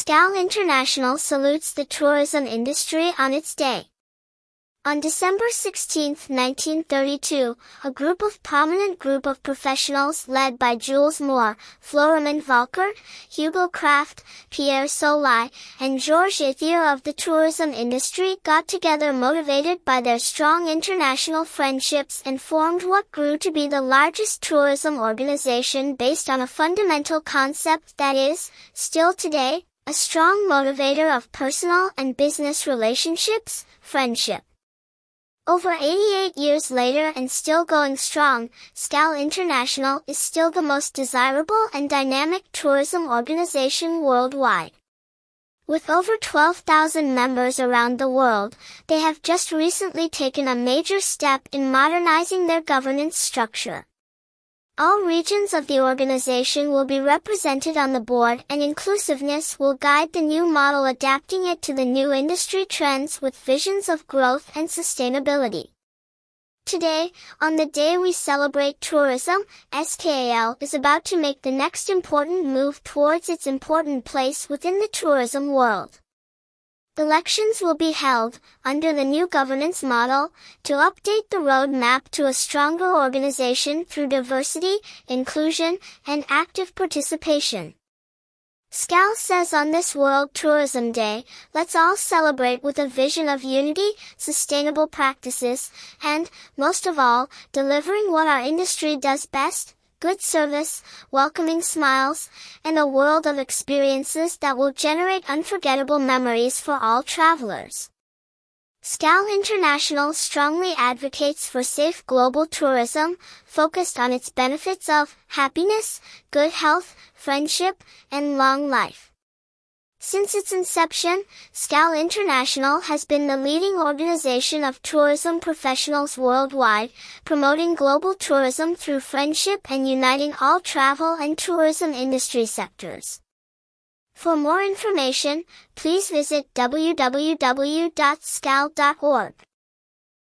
Skål International salutes the tourism industry on its day. On December 16, 1932, a prominent group of professionals led by Jules Moore, Florimond Volker, Hugo Kraft, Pierre Solai, and Georges Ithier of the tourism industry got together motivated by their strong international friendships and formed what grew to be the largest tourism organization based on a fundamental concept that is, still today, a strong motivator of personal and business relationships, friendship. Over 88 years later and still going strong, Skål International is still the most desirable and dynamic tourism organization worldwide. With over 12,000 members around the world, they have just recently taken a major step in modernizing their governance structure. All regions of the organization will be represented on the board, and inclusiveness will guide the new model, adapting it to the new industry trends with visions of growth and sustainability. Today, on the day we celebrate tourism, SKAL is about to make the next important move towards its important place within the tourism world. Elections will be held, under the new governance model, to update the roadmap to a stronger organization through diversity, inclusion, and active participation. Skål says on this World Tourism Day, let's all celebrate with a vision of unity, sustainable practices, and, most of all, delivering what our industry does best: good service, welcoming smiles, and a world of experiences that will generate unforgettable memories for all travelers. Skål International strongly advocates for safe global tourism, focused on its benefits of happiness, good health, friendship, and long life. Since its inception, Skål International has been the leading organization of tourism professionals worldwide, promoting global tourism through friendship and uniting all travel and tourism industry sectors. For more information, please visit www.skål.org.